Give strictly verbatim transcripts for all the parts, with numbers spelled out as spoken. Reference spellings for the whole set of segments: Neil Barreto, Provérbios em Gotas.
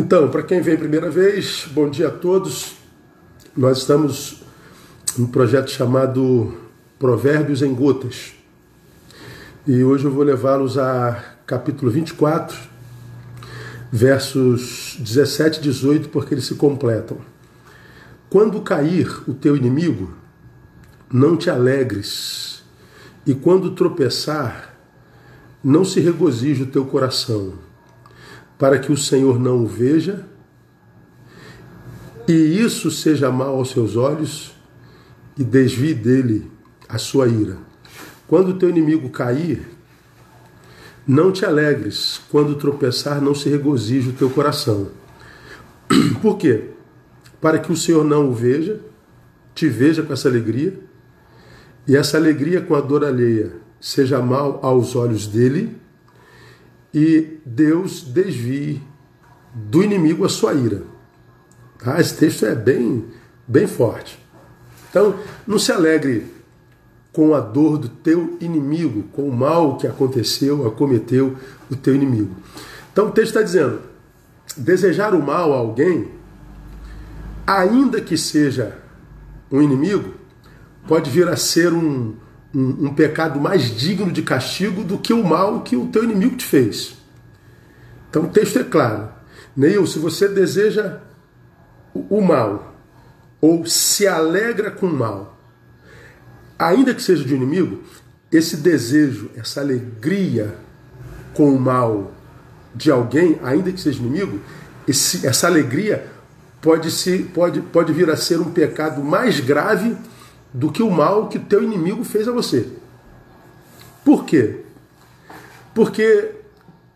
Então, para quem vem a primeira vez, bom dia a todos. Nós estamos num projeto chamado Provérbios em Gotas. E hoje eu vou levá-los a capítulo vinte e quatro, versos dezessete e dezoito, porque eles se completam. Quando cair o teu inimigo, não te alegres, e quando tropeçar, não se regozije o teu coração, para que o Senhor não o veja, e isso seja mal aos seus olhos, e desvie dele a sua ira. Quando o teu inimigo cair, não te alegres, quando tropeçar, não se regozije o teu coração. Por quê? Para que o Senhor não o veja, te veja com essa alegria, e essa alegria com a dor alheia seja mal aos olhos dele, e Deus desvie do inimigo a sua ira. Tá? Esse texto é bem, bem forte. Então, não se alegre com a dor do teu inimigo, com o mal que aconteceu, acometeu o teu inimigo. Então o texto está dizendo, desejar o mal a alguém, ainda que seja um inimigo, pode vir a ser um... Um, um pecado mais digno de castigo do que o mal que o teu inimigo te fez. Então o texto é claro. Neil, se você deseja o, o mal, ou se alegra com o mal, ainda que seja de um inimigo, esse desejo, essa alegria com o mal de alguém, ainda que seja inimigo, esse, essa alegria pode, se, pode, pode vir a ser um pecado mais grave do que o mal que teu inimigo fez a você. Por quê? Porque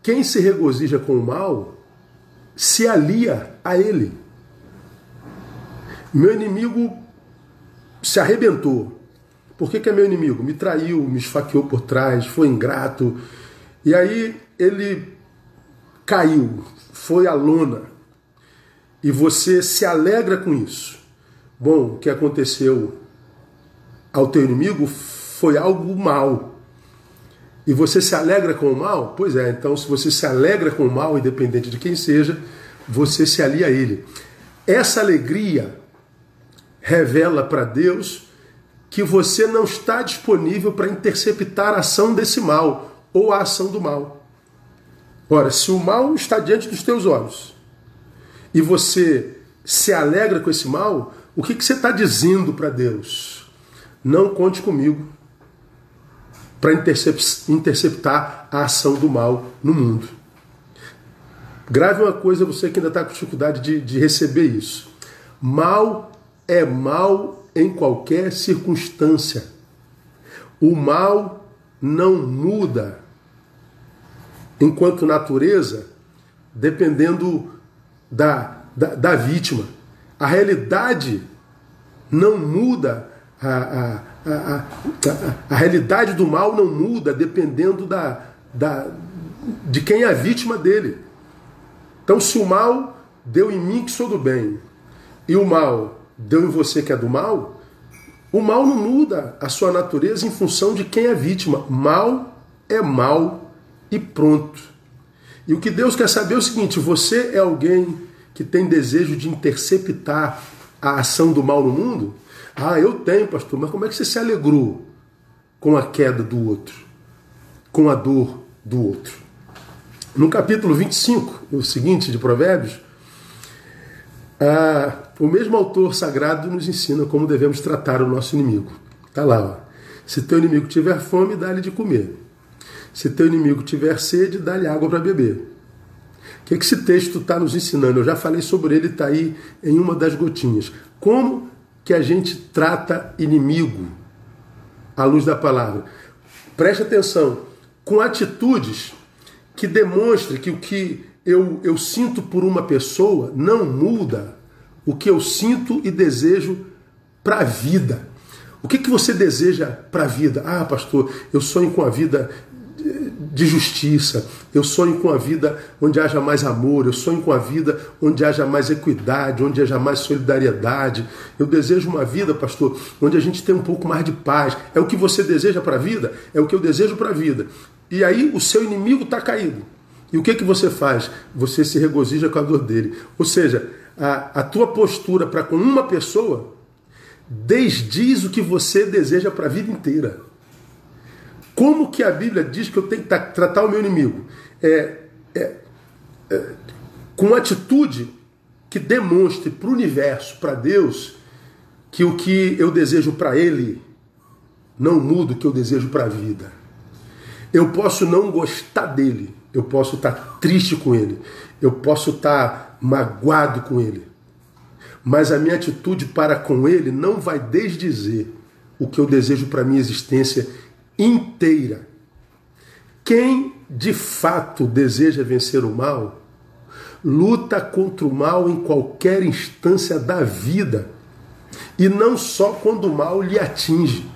quem se regozija com o mal se alia a ele. Meu inimigo se arrebentou. Por que que é meu inimigo? Me traiu, me esfaqueou por trás, foi ingrato. E aí ele caiu, foi à lona. E você se alegra com isso. Bom, o que aconteceu ao teu inimigo foi algo mal. E você se alegra com o mal? Pois é, então se você se alegra com o mal, independente de quem seja, você se alia a ele. Essa alegria revela para Deus que você não está disponível para interceptar a ação desse mal, ou a ação do mal. Ora, se o mal está diante dos teus olhos, e você se alegra com esse mal, o que que você está dizendo para Deus? Não conte comigo para interceptar a ação do mal no mundo. Grave uma coisa, você que ainda está com dificuldade de, de receber isso. Mal é mal em qualquer circunstância. O mal não muda enquanto natureza, dependendo da, da, da vítima. A realidade não muda. A, a, a, a, a realidade do mal não muda dependendo da, da, de quem é a vítima dele. Então se o mal deu em mim que sou do bem e o mal deu em você que é do mal, o mal não muda a sua natureza em função de quem é a vítima. Mal é mal e pronto. E o que Deus quer saber é o seguinte, você é alguém que tem desejo de interceptar a ação do mal no mundo? Ah, eu tenho, pastor, mas como é que você se alegrou com a queda do outro? Com a dor do outro? No capítulo vinte e cinco, o seguinte de Provérbios, ah, o mesmo autor sagrado nos ensina como devemos tratar o nosso inimigo. Está lá, ó. Se teu inimigo tiver fome, dá-lhe de comer. Se teu inimigo tiver sede, dá-lhe água para beber. O que é que esse texto está nos ensinando? Eu já falei sobre ele, está aí em uma das gotinhas. Como que a gente trata inimigo à luz da palavra. Preste atenção, com atitudes que demonstrem que o que eu, eu sinto por uma pessoa não muda o que eu sinto e desejo para a vida. O que que você deseja para a vida? Ah, pastor, eu sonho com a vida de justiça, eu sonho com a vida onde haja mais amor, eu sonho com a vida onde haja mais equidade, onde haja mais solidariedade. Eu desejo uma vida, pastor, onde a gente tem um pouco mais de paz. É o que você deseja para a vida? É o que eu desejo para a vida. E aí o seu inimigo está caído. E o que, que você faz? Você se regozija com a dor dele. Ou seja, a, a tua postura para com uma pessoa desdiz o que você deseja para a vida inteira. Como que a Bíblia diz que eu tenho que tratar o meu inimigo? É, é, é, com atitude que demonstre para o universo, para Deus, que o que eu desejo para ele não muda o que eu desejo para a vida. Eu posso não gostar dele, eu posso estar triste com ele, eu posso estar magoado com ele, mas a minha atitude para com ele não vai desdizer o que eu desejo para a minha existência inteira. Quem de fato deseja vencer o mal, luta contra o mal em qualquer instância da vida, e não só quando o mal lhe atinge.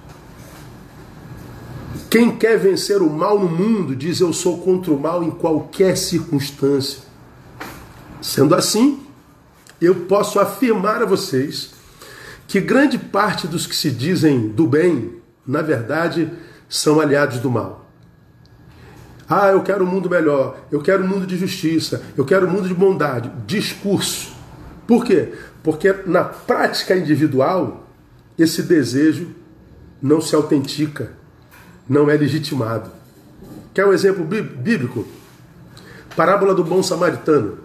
Quem quer vencer o mal no mundo diz: eu sou contra o mal em qualquer circunstância. Sendo assim, eu posso afirmar a vocês que grande parte dos que se dizem do bem, na verdade, são aliados do mal. Ah, eu quero um mundo melhor, eu quero um mundo de justiça, eu quero um mundo de bondade. Discurso. Por quê? Porque na prática individual, esse desejo não se autentica, não é legitimado. Quer um exemplo bíblico? Parábola do bom samaritano.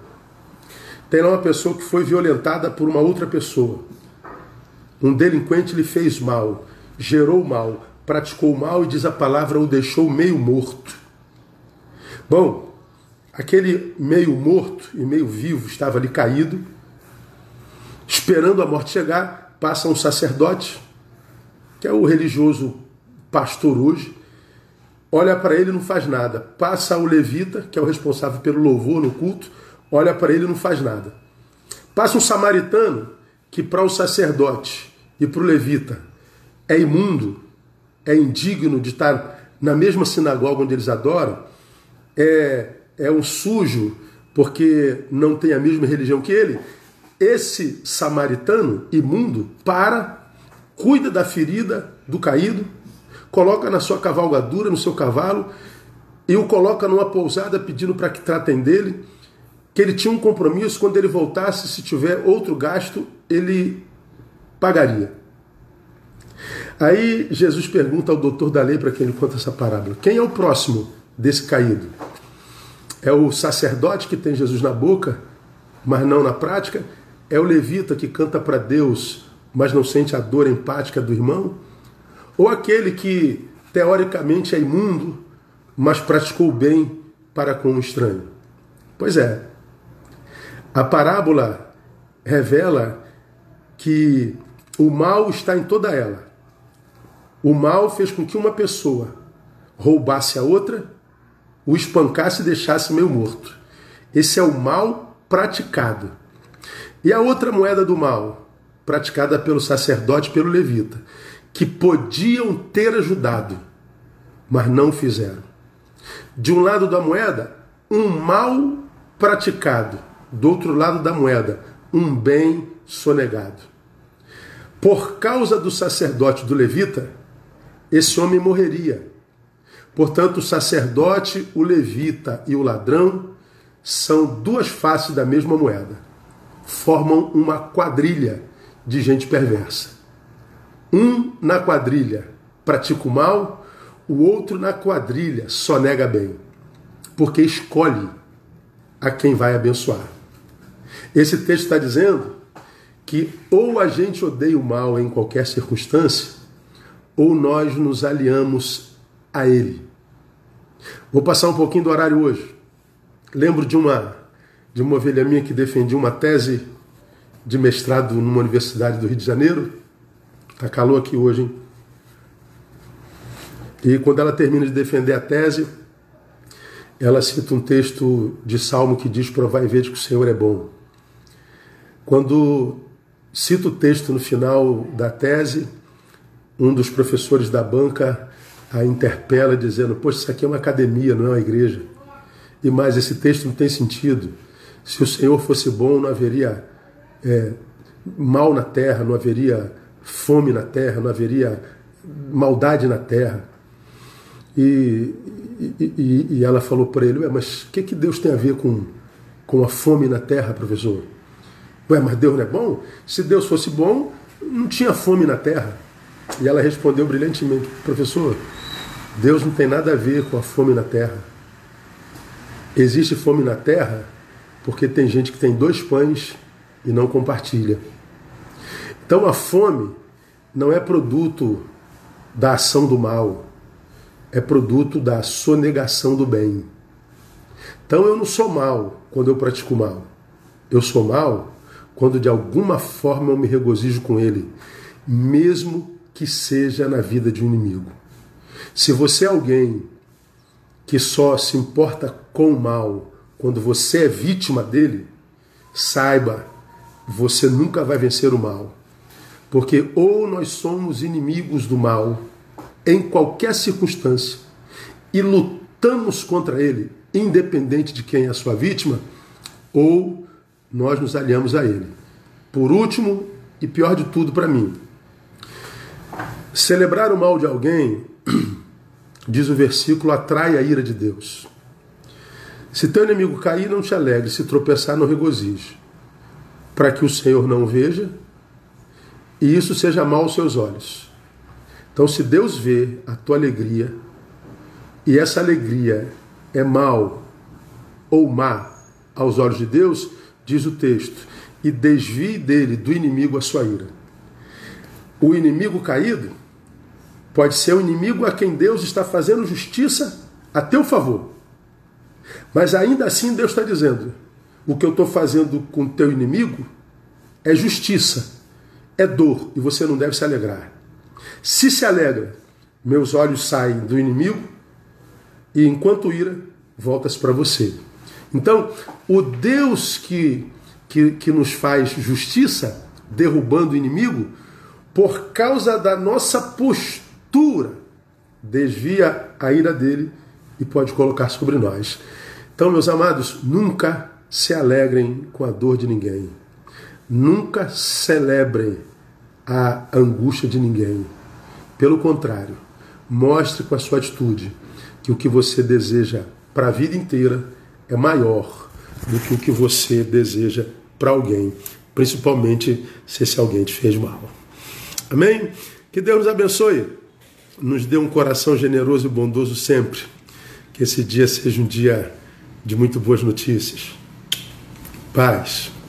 Tem lá uma pessoa que foi violentada por uma outra pessoa. Um delinquente lhe fez mal, gerou mal, praticou mal e, diz a palavra, o deixou meio morto. Bom, aquele meio morto e meio vivo estava ali caído, esperando a morte chegar. Passa um sacerdote, que é o religioso pastor hoje, olha para ele e não faz nada. Passa o levita, que é o responsável pelo louvor no culto, olha para ele e não faz nada. Passa um samaritano, que para o sacerdote e para o levita é imundo, é indigno de estar na mesma sinagoga onde eles adoram, é, é um sujo porque não tem a mesma religião que ele. Esse samaritano imundo para, cuida da ferida do caído, coloca na sua cavalgadura, no seu cavalo, e o coloca numa pousada pedindo para que tratem dele, que ele tinha um compromisso, quando ele voltasse, se tiver outro gasto, ele pagaria. Aí Jesus pergunta ao doutor da lei, para quem ele conta essa parábola: quem é o próximo desse caído? É o sacerdote, que tem Jesus na boca, mas não na prática? É o levita, que canta para Deus, mas não sente a dor empática do irmão? Ou aquele que teoricamente é imundo, mas praticou o bem para com o estranho? Pois é, a parábola revela que o mal está em toda ela. O mal fez com que uma pessoa roubasse a outra, o espancasse e deixasse meio morto. Esse é o mal praticado. E a outra moeda do mal, praticada pelo sacerdote e pelo levita, que podiam ter ajudado, mas não fizeram. De um lado da moeda, um mal praticado. Do outro lado da moeda, um bem sonegado. Por causa do sacerdote e do levita, esse homem morreria. Portanto, o sacerdote, o levita e o ladrão são duas faces da mesma moeda. Formam uma quadrilha de gente perversa. Um na quadrilha pratica o mal, o outro na quadrilha só nega bem, porque escolhe a quem vai abençoar. Esse texto está dizendo que ou a gente odeia o mal em qualquer circunstância, ou nós nos aliamos a ele. Vou passar um pouquinho do horário hoje. Lembro de uma, de uma ovelha minha que defendia uma tese de mestrado numa universidade do Rio de Janeiro. Está calor aqui hoje, hein? E quando ela termina de defender a tese, ela cita um texto de Salmo que diz: provai e vede que o Senhor é bom. Quando cito o texto no final da tese, um dos professores da banca a interpela dizendo: poxa, isso aqui é uma academia, não é uma igreja. E mais, esse texto não tem sentido. Se o Senhor fosse bom, não haveria é, mal na terra, não haveria fome na terra, não haveria maldade na terra. E, E, e, e ela falou para ele, ué, mas o que, que Deus tem a ver com, com a fome na terra, professor? Ué, mas Deus não é bom? Se Deus fosse bom, não tinha fome na terra. E ela respondeu brilhantemente, professor, Deus não tem nada a ver com a fome na terra. Existe fome na terra porque tem gente que tem dois pães e não compartilha. Então a fome não é produto da ação do mal, é produto da sonegação do bem. Então eu não sou mal quando eu pratico mal. Eu sou mal quando de alguma forma eu me regozijo com ele, mesmo que seja na vida de um inimigo. Se você é alguém que só se importa com o mal quando você é vítima dele, saiba, você nunca vai vencer o mal. Porque ou nós somos inimigos do mal, em qualquer circunstância, e lutamos contra ele, independente de quem é a sua vítima, ou nós nos aliamos a ele. Por último, e pior de tudo para mim, celebrar o mal de alguém, diz o versículo, atrai a ira de Deus. Se teu inimigo cair, não te alegre, se tropeçar, não regozije, para que o Senhor não veja, e isso seja mal aos seus olhos. Então, se Deus vê a tua alegria, e essa alegria é mal ou má aos olhos de Deus, diz o texto, e desvie dele, do inimigo, a sua ira. O inimigo caído pode ser o inimigo a quem Deus está fazendo justiça a teu favor. Mas ainda assim Deus está dizendo, o que eu estou fazendo com teu inimigo é justiça, é dor, e você não deve se alegrar. Se se alegra, meus olhos saem do inimigo e enquanto ira, volta-se para você. Então, o Deus que, que, que nos faz justiça, derrubando o inimigo, por causa da nossa postura, desvia a ira dele e pode colocar sobre nós. Então, meus amados, nunca se alegrem com a dor de ninguém. Nunca celebrem a angústia de ninguém. Pelo contrário, mostre com a sua atitude que o que você deseja para a vida inteira é maior do que o que você deseja para alguém, principalmente se esse alguém te fez mal. Amém? Que Deus nos abençoe, nos dê um coração generoso e bondoso sempre. Que esse dia seja um dia de muito boas notícias. Paz.